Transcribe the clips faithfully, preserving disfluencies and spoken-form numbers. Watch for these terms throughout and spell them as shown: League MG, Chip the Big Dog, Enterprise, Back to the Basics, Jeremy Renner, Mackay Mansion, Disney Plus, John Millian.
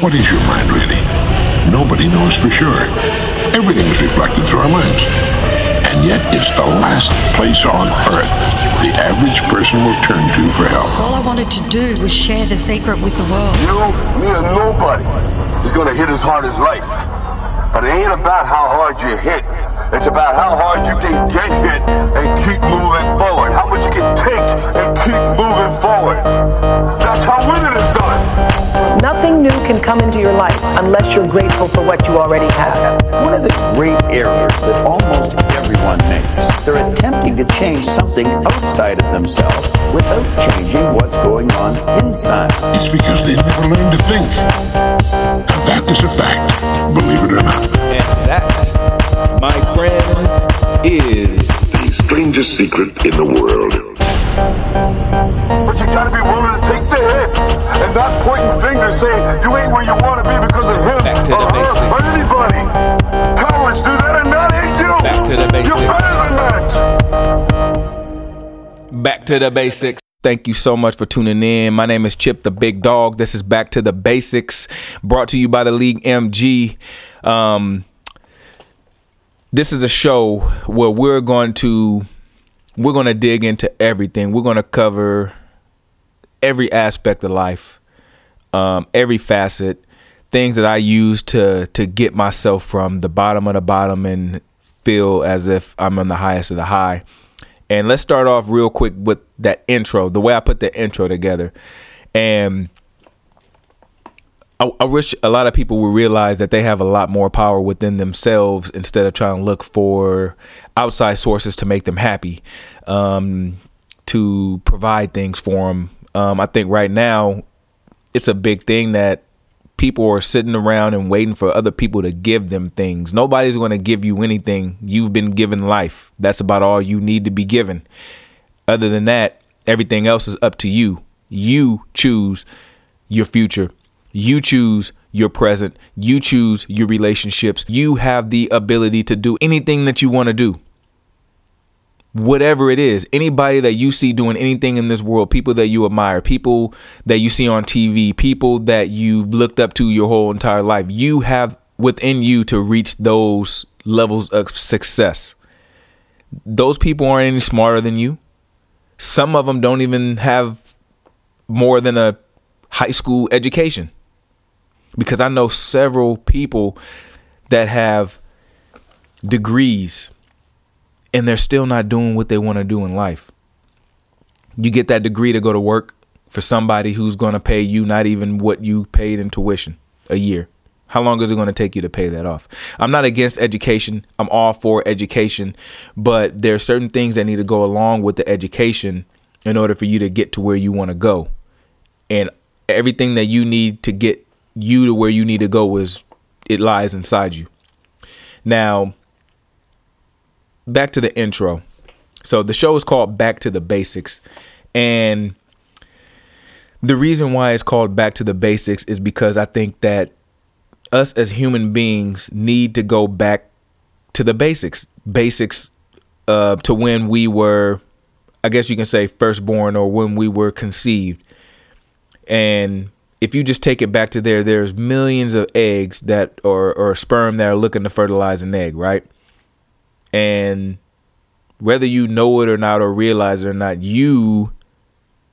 What is your mind, really? Nobody knows for sure. Everything is reflected through our minds. And yet, it's the last place on earth the average person will turn to for help. All I wanted to do was share the secret with the world. You, me, or nobody is going to hit as hard as life. But it ain't about how hard you hit. It's about how hard you can get hit and keep moving forward. How much you can take and keep moving forward. That's how winning is done. Nothing new can come into your life unless you're grateful for what you already have. One of the great errors that almost everyone makes, they're attempting to change something outside of themselves without changing what's going on inside. It's because they've never learned to think. And that is a fact, believe it or not. And that, my friends, is the strangest secret in the world. But you gotta be willing to take the hits. And not pointing fingers saying you ain't where you want to be because of him Back to or the basics. Her or anybody. Cowards do that and that ain't you. Back to the basics. You're better than that. Back to the basics. Thank you so much for tuning in. My name is Chip the Big Dog. This is Back to the Basics, brought to you by the League M G. Um, this is a show where we're going to we're going to dig into everything. We're going to cover every aspect of life, um, every facet, things that I use to to get myself from the bottom of the bottom and feel as if I'm on the highest of the high. And let's start off real quick with that intro, the way I put the intro together. And I, I wish a lot of people would realize that they have a lot more power within themselves instead of trying to look for outside sources to make them happy, um, to provide things for them. Um, I think right now it's a big thing that people are sitting around and waiting for other people to give them things. Nobody's going to give you anything. You've been given life. That's about all you need to be given. Other than that, everything else is up to you. You choose your future. You choose your present. You choose your relationships. You have the ability to do anything that you want to do. Whatever it is, anybody that you see doing anything in this world, people that you admire, people that you see on T V, people that you've looked up to your whole entire life, you have within you to reach those levels of success. Those people aren't any smarter than you. Some of them don't even have more than a high school education, because I know several people that have degrees and they're still not doing what they want to do in life. You get that degree to go to work for somebody who's going to pay you not even what you paid in tuition a year. How long is it going to take you to pay that off? I'm not against education. I'm all for education. But there are certain things that need to go along with the education in order for you to get to where you want to go. And everything that you need to get you to where you need to go is it lies inside you. Now, back to the intro. So the show is called Back to the Basics. And the reason why it's called Back to the Basics is because I think that us as human beings need to go back to the basics. Basics uh, to when we were, I guess you can say, first born, or when we were conceived. And if you just take it back to there, there's millions of eggs that or, or sperm that are looking to fertilize an egg, right? And whether you know it or not, or realize it or not, you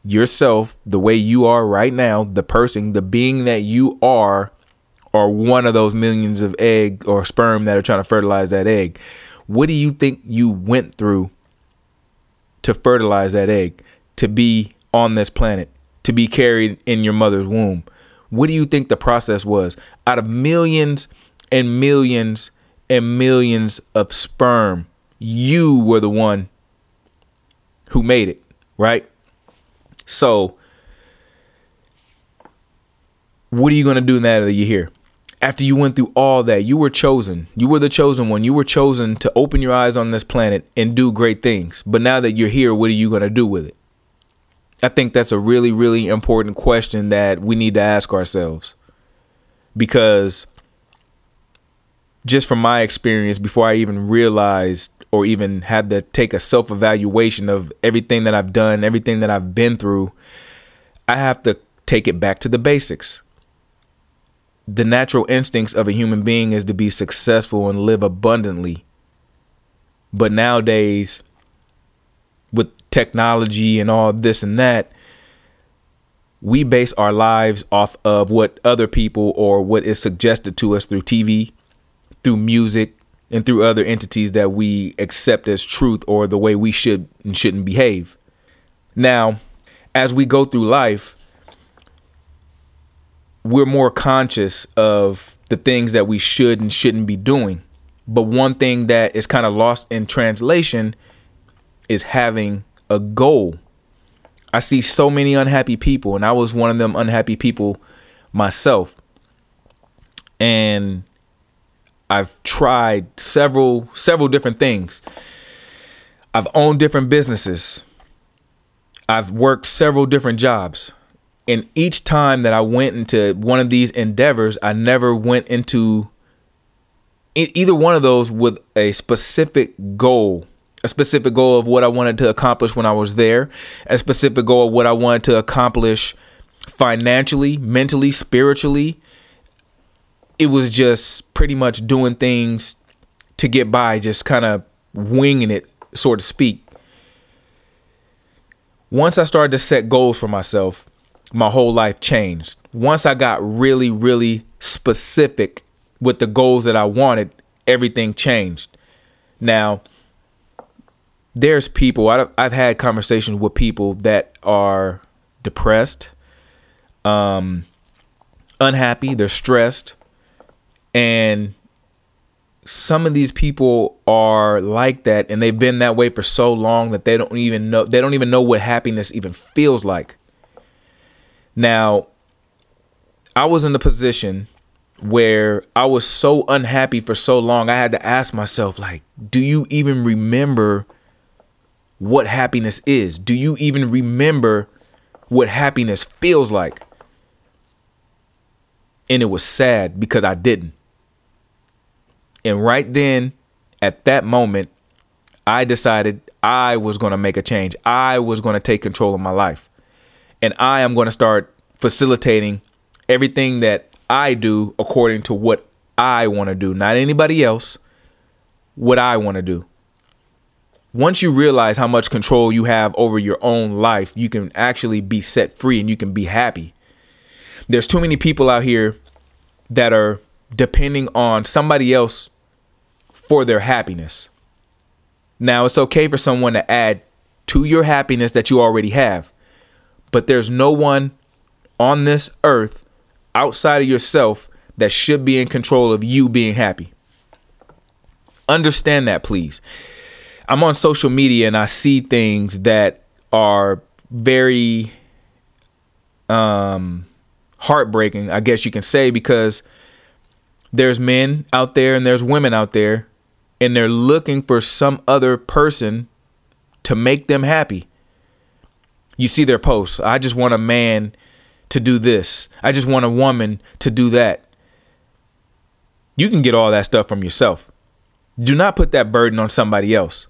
yourself, the way you are right now, the person, the being that you are, are one of those millions of egg or sperm that are trying to fertilize that egg. What do you think you went through to fertilize that egg, to be on this planet, to be carried in your mother's womb? What do you think the process was? Out of millions and millions and millions of sperm, you were the one who made it, right? So what are you going to do now that you're here? After you went through all that, you were chosen. You were the chosen one. You were chosen to open your eyes on this planet and do great things. But now that you're here, what are you going to do with it? I think that's a really, really important question that we need to ask ourselves. Because just from my experience, before I even realized or even had to take a self-evaluation of everything that I've done, everything that I've been through, I have to take it back to the basics. The natural instincts of a human being is to be successful and live abundantly. But nowadays, with technology and all this and that, we base our lives off of what other people or what is suggested to us through T V, through music, and through other entities that we accept as truth or the way we should and shouldn't behave. Now, as we go through life, we're more conscious of the things that we should and shouldn't be doing. But one thing that is kind of lost in translation is having a goal. I see so many unhappy people, and I was one of them unhappy people myself. And I've tried several, several different things. I've owned different businesses. I've worked several different jobs. And each time that I went into one of these endeavors, I never went into either one of those with a specific goal, a specific goal of what I wanted to accomplish when I was there, a specific goal of what I wanted to accomplish financially, mentally, spiritually. It was just pretty much doing things to get by, just kind of winging it, so to speak. Once I started to set goals for myself, my whole life changed. Once I got really, really specific with the goals that I wanted, everything changed. Now, there's people, I've had conversations with people that are depressed, um, unhappy, they're stressed. And some of these people are like that, and they've been that way for so long that they don't even know, they don't even know what happiness even feels like. Now, I was in the position where I was so unhappy for so long, I had to ask myself, like, do you even remember what happiness is? Do you even remember what happiness feels like? And it was sad because I didn't. And right then, at that moment, I decided I was going to make a change. I was going to take control of my life. And I am going to start facilitating everything that I do according to what I want to do, not anybody else, what I want to do. Once you realize how much control you have over your own life, you can actually be set free and you can be happy. There's too many people out here that are depending on somebody else for their happiness. Now, it's okay for someone to add to your happiness that you already have. But there's no one on this earth outside of yourself that should be in control of you being happy. Understand that, please. I'm on social media and I see things that are very um, heartbreaking, I guess you can say, because there's men out there and there's women out there, and they're looking for some other person to make them happy. You see their posts. I just want a man to do this. I just want a woman to do that. You can get all that stuff from yourself. Do not put that burden on somebody else.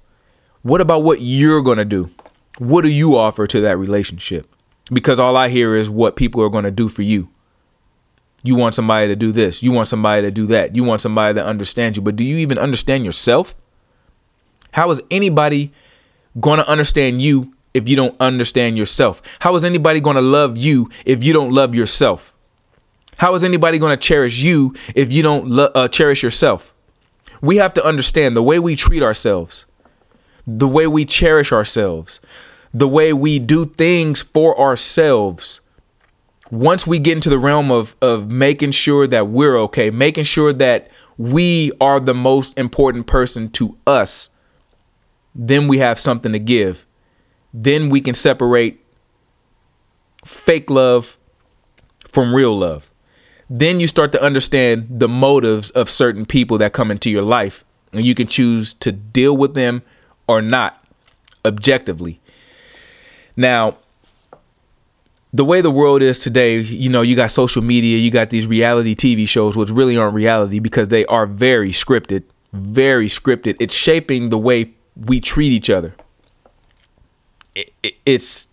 What about what you're going to do? What do you offer to that relationship? Because all I hear is what people are going to do for you. You want somebody to do this. You want somebody to do that. You want somebody to understand you. But do you even understand yourself? How is anybody going to understand you if you don't understand yourself? How is anybody going to love you if you don't love yourself? How is anybody going to cherish you if you don't lo- uh, cherish yourself? We have to understand the way we treat ourselves, the way we cherish ourselves, the way we do things for ourselves. Once we get into the realm of, of making sure that we're okay, making sure that we are the most important person to us, then we have something to give. Then we can separate fake love from real love. Then you start to understand the motives of certain people that come into your life, and you can choose to deal with them or not objectively. Now, the way the world is today, you know, you got social media, you got these reality T V shows, which really aren't reality because they are very scripted, very scripted. It's shaping the way we treat each other. It's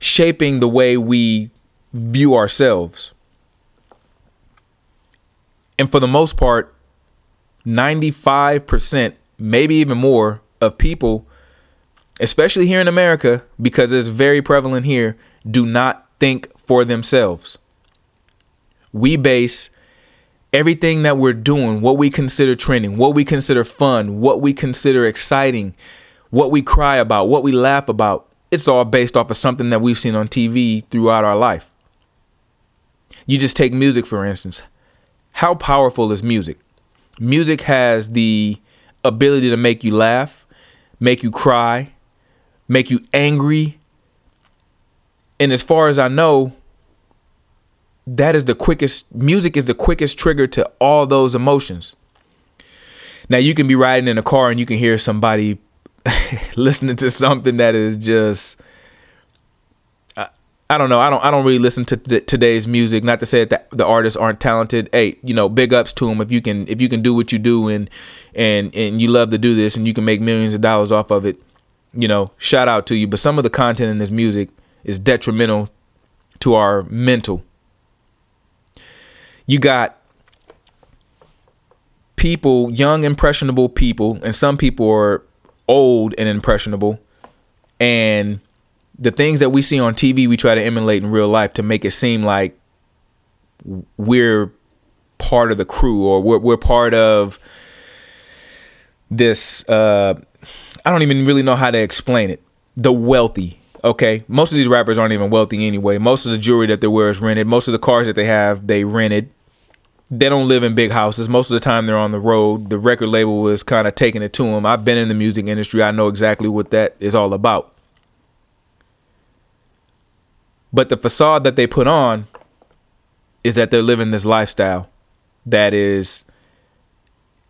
shaping the way we view ourselves. And for the most part, ninety-five percent, maybe even more, of people, especially here in America, because it's very prevalent here, do not think for themselves. We base everything that we're doing, what we consider trending, what we consider fun, what we consider exciting, what we cry about, what we laugh about, it's all based off of something that we've seen on T V throughout our life. You just take music, for instance. How powerful is music? Music has the ability to make you laugh, make you cry, make you angry. And as far as I know, that is the quickest, music is the quickest trigger to all those emotions. Now, you can be riding in a car and you can hear somebody listening to something that is just, I, I don't know. I don't, I don't really listen to th- today's music. Not to say that the artists aren't talented. Hey, you know, big ups to them. If you can, if you can do what you do and, and, and you love to do this and you can make millions of dollars off of it, you know, shout out to you. But some of the content in this music is detrimental to our mental. You got people, young, impressionable people, and some people are old and impressionable. And the things that we see on T V, we try to emulate in real life to make it seem like we're part of the crew, or we're, we're part of this. Uh, I don't even really know how to explain it. The wealthy. Okay, most of these rappers aren't even wealthy anyway. Most of the jewelry that they wear is rented. Most of the cars that they have, they rented. They don't live in big houses. Most of the time they're on the road. The record label was kind of taking it to them. I've been in the music industry. I know exactly what that is all about. But the facade that they put on is that they're living this lifestyle that is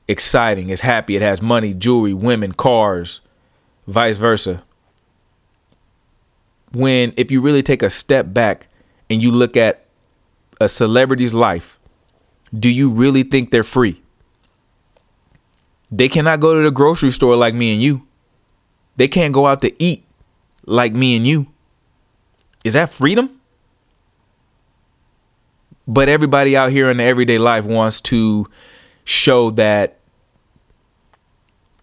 exciting, it's happy, it has money, jewelry, women, cars, vice versa. When if you really take a step back and you look at a celebrity's life, do you really think they're free? They cannot go to the grocery store like me and you. They can't go out to eat like me and you. Is that freedom? But everybody out here in the everyday life wants to show that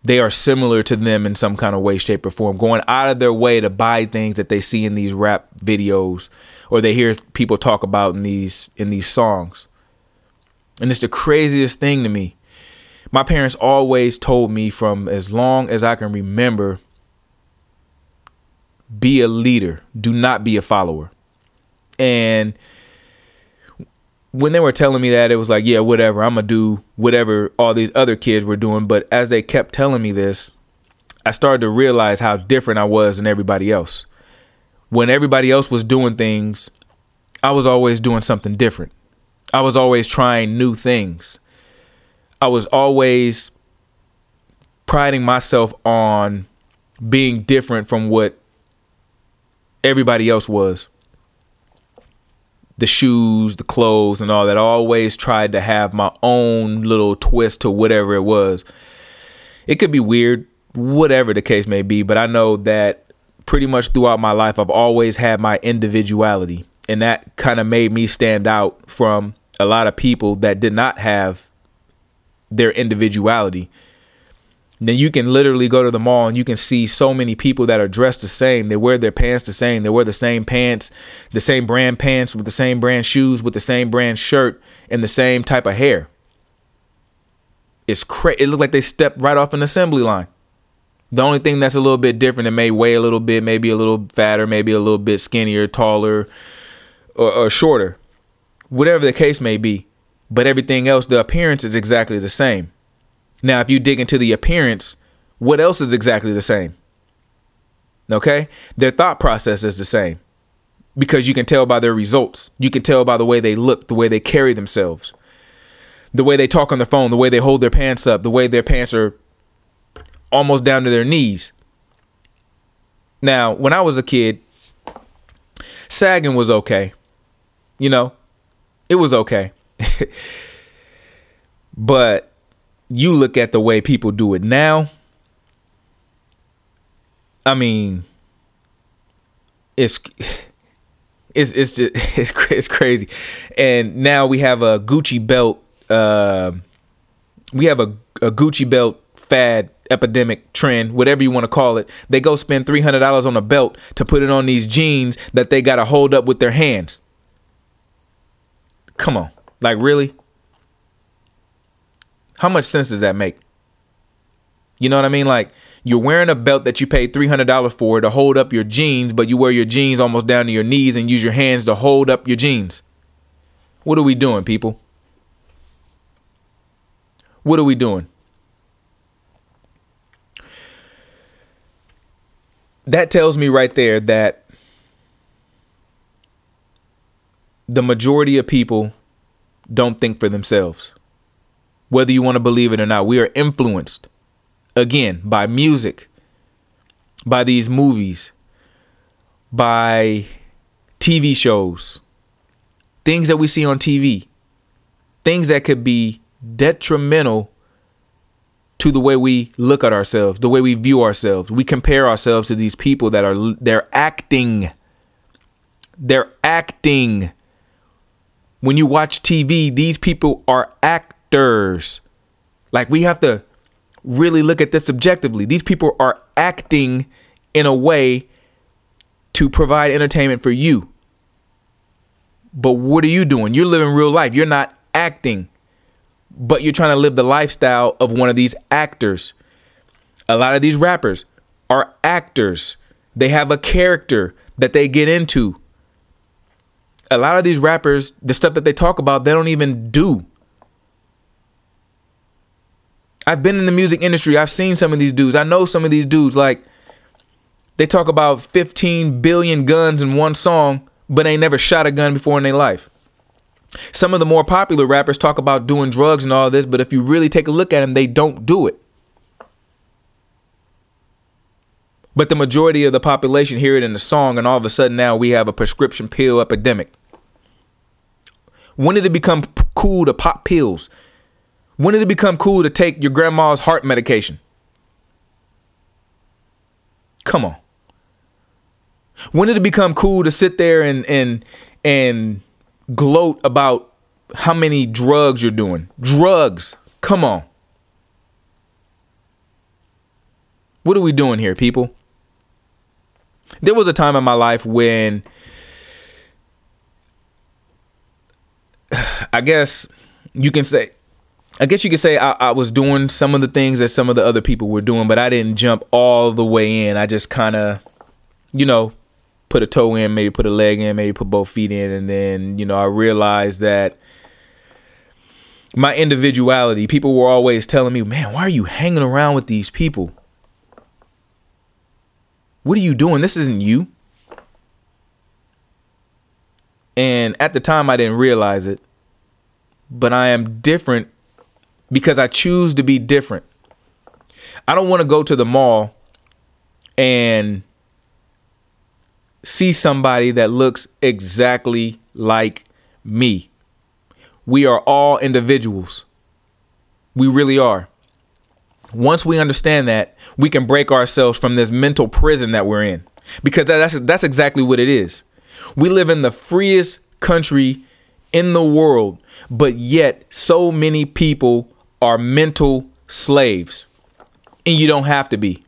they are similar to them in some kind of way, shape, or form, going out of their way to buy things that they see in these rap videos or they hear people talk about in these in these songs. And it's the craziest thing to me. My parents always told me from as long as I can remember, be a leader, do not be a follower. And when they were telling me that, it was like, yeah, whatever, I'm going to do whatever all these other kids were doing. But as they kept telling me this, I started to realize how different I was than everybody else. When everybody else was doing things, I was always doing something different. I was always trying new things. I was always priding myself on being different from what everybody else was. The shoes, the clothes, and all that. I always tried to have my own little twist to whatever it was. It could be weird, whatever the case may be, but I know that pretty much throughout my life, I've always had my individuality. And that kind of made me stand out from a lot of people that did not have their individuality. Then you can literally go to the mall and you can see so many people that are dressed the same. They wear their pants the same. They wear the same pants, the same brand pants with the same brand shoes, with the same brand shirt and the same type of hair. It's crazy. It looked like they stepped right off an assembly line. The only thing that's a little bit different, it may weigh a little bit, maybe a little fatter, maybe a little bit skinnier, taller, Or, or shorter, whatever the case may be. But everything else, the appearance is exactly the same. Now, if you dig into the appearance, what else is exactly the same? Okay, their thought process is the same, because you can tell by their results. You can tell by the way they look, the way they carry themselves, the way they talk on the phone, the way they hold their pants up, the way their pants are almost down to their knees. Now, when I was a kid, sagging was okay. You know, it was okay. But you look at the way people do it now. I mean, it's it's it's just, it's, it's crazy. And now we have a Gucci belt uh, we have a, a Gucci belt fad, epidemic, trend, whatever you want to call it. They go spend three hundred dollars on a belt to put it on these jeans that they got to hold up with their hands. Come on. Like, really? How much sense does that make? You know what I mean? Like, you're wearing a belt that you paid three hundred dollars for to hold up your jeans, but you wear your jeans almost down to your knees and use your hands to hold up your jeans. What are we doing, people? What are we doing? That tells me right there that the majority of people don't think for themselves. Whether you want to believe it or not, we are influenced, again, by music, by these movies, by T V shows, things that we see on T V, things that could be detrimental to the way we look at ourselves, the way we view ourselves. We compare ourselves to these people that are, they're acting. They're acting. When you watch T V, these people are actors. Like, we have to really look at this objectively. These people are acting in a way to provide entertainment for you. But what are you doing? You're living real life. You're not acting, but you're trying to live the lifestyle of one of these actors. A lot of these rappers are actors. They have a character that they get into. A lot of these rappers, the stuff that they talk about, they don't even do. I've been in the music industry. I've seen some of these dudes. I know some of these dudes, like, they talk about fifteen billion guns in one song, but they ain't never shot a gun before in their life. Some of the more popular rappers talk about doing drugs and all this, but if you really take a look at them, they don't do it. But the majority of the population hear it in the song, and all of a sudden now we have a prescription pill epidemic. When did it become cool to pop pills? When did it become cool to take your grandma's heart medication? Come on. When did it become cool to sit there and and and gloat about how many drugs you're doing? Drugs. Come on. What are we doing here, people? There was a time in my life when, I guess you can say, I guess you could say I, I was doing some of the things that some of the other people were doing, but I didn't jump all the way in. I just kind of, you know, put a toe in, maybe put a leg in, maybe put both feet in. And then, you know, I realized that my individuality, people were always telling me, man, why are you hanging around with these people? What are you doing? This isn't you. And at the time, I didn't realize it, but I am different because I choose to be different. I don't want to go to the mall and see somebody that looks exactly like me. We are all individuals. We really are. Once we understand that, we can break ourselves from this mental prison that we're in, because that's that's exactly what it is. We live in the freest country in the world, but yet so many people are mental slaves, and you don't have to be.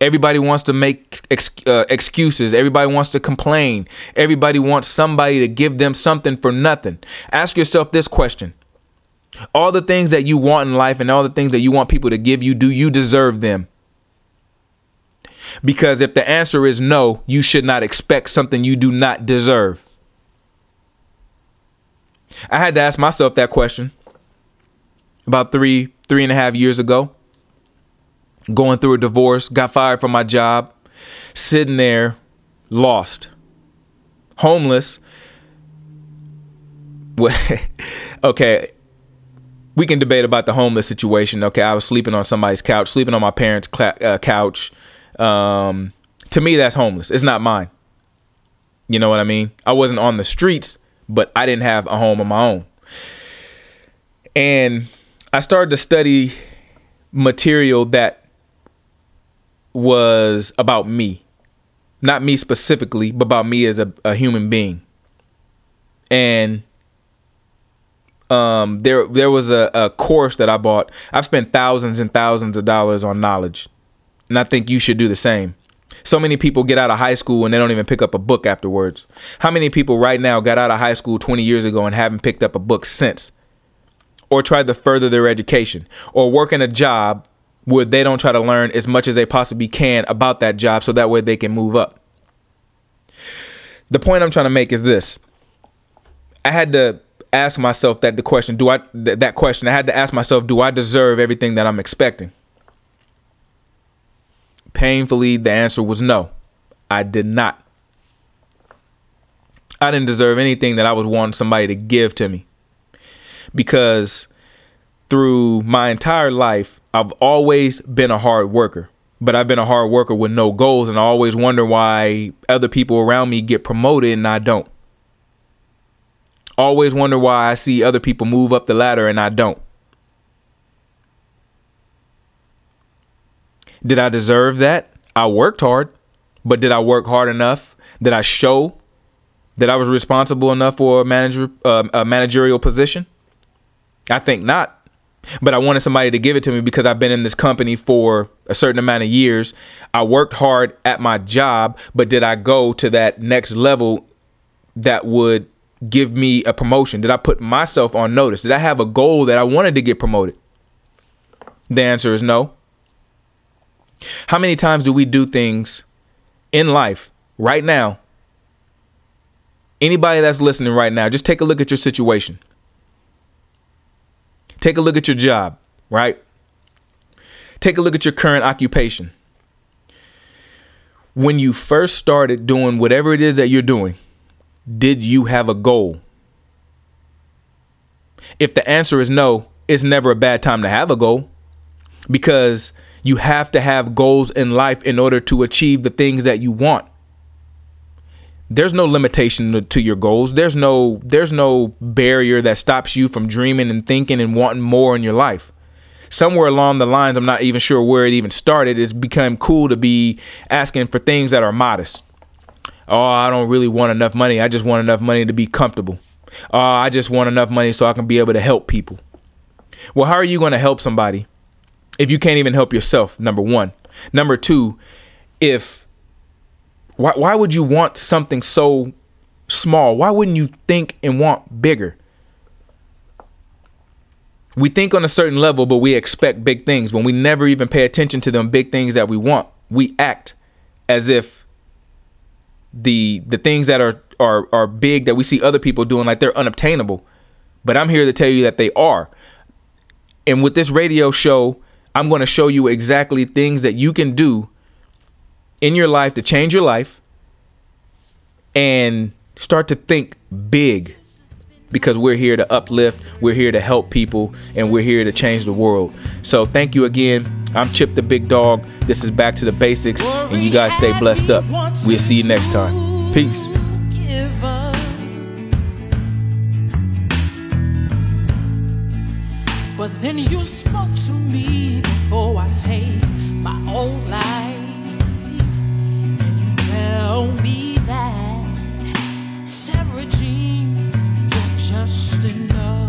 Everybody wants to make ex uh, excuses. Everybody wants to complain. Everybody wants somebody to give them something for nothing. Ask yourself this question. All the things that you want in life and all the things that you want people to give you, do you deserve them? Because if the answer is no, you should not expect something you do not deserve. I had to ask myself that question about three, three and a half years ago. Going through a divorce, got fired from my job, sitting there, lost, homeless. Okay, we can debate about the homeless situation. Okay, I was sleeping on somebody's couch, sleeping on my parents' uh, couch. Um, to me, that's homeless. It's not mine. You know what I mean? I wasn't on the streets, but I didn't have a home of my own. And I started to study material that was about me, not me specifically, but about me as a, a human being. And um, there there was a, a course that I bought. I've spent thousands and thousands of dollars on knowledge, and I think you should do the same. So many people get out of high school and they don't even pick up a book afterwards. How many people right now got out of high school twenty years ago and haven't picked up a book since? Or tried to further their education, or work in a job where they don't try to learn as much as they possibly can about that job so that way they can move up. The point I'm trying to make is this. I had to ask myself that the question, do I, th that question, I had to ask myself, do I deserve everything that I'm expecting? Painfully, the answer was no, I did not. I didn't deserve anything that I was wanting somebody to give to me. Because through my entire life, I've always been a hard worker, but I've been a hard worker with no goals. And I always wonder why other people around me get promoted and I don't. Always wonder why I see other people move up the ladder and I don't. Did I deserve that? I worked hard, but did I work hard enough? Did I show that I was responsible enough for a, manager, uh, a managerial position? I think not, but I wanted somebody to give it to me because I've been in this company for a certain amount of years. I worked hard at my job, but did I go to that next level that would give me a promotion? Did I put myself on notice? Did I have a goal that I wanted to get promoted? The answer is no. How many times do we do things in life right now? Anybody that's listening right now, just take a look at your situation. Take a look at your job, right? Take a look at your current occupation. When you first started doing whatever it is that you're doing, did you have a goal? If the answer is no, it's never a bad time to have a goal, because you have to have goals in life in order to achieve the things that you want. There's no limitation to your goals. There's no there's no barrier that stops you from dreaming and thinking and wanting more in your life. Somewhere along the lines, I'm not even sure where it even started, it's become cool to be asking for things that are modest. Oh, I don't really want enough money. I just want enough money to be comfortable. Oh, I just want enough money so I can be able to help people. Well, how are you going to help somebody if you can't even help yourself, number one? Number two, if... Why, why would you want something so small? Why wouldn't you think and want bigger? We think on a certain level, but we expect big things when we never even pay attention to them big things that we want. We act as if the the things that are, are, are big that we see other people doing, like they're unobtainable. But I'm here to tell you that they are. And with this radio show, I'm going to show you exactly things that you can do in your life to change your life and start to think big, because we're here to uplift, we're here to help people, and we're here to change the world. So thank you again. I'm Chip the Big Dog. This is Back to the Basics, and you guys stay blessed up. We'll see you next time. Peace. But then you spoke to me before I take my old life. Tell me that, Sarah Jean, you're just enough.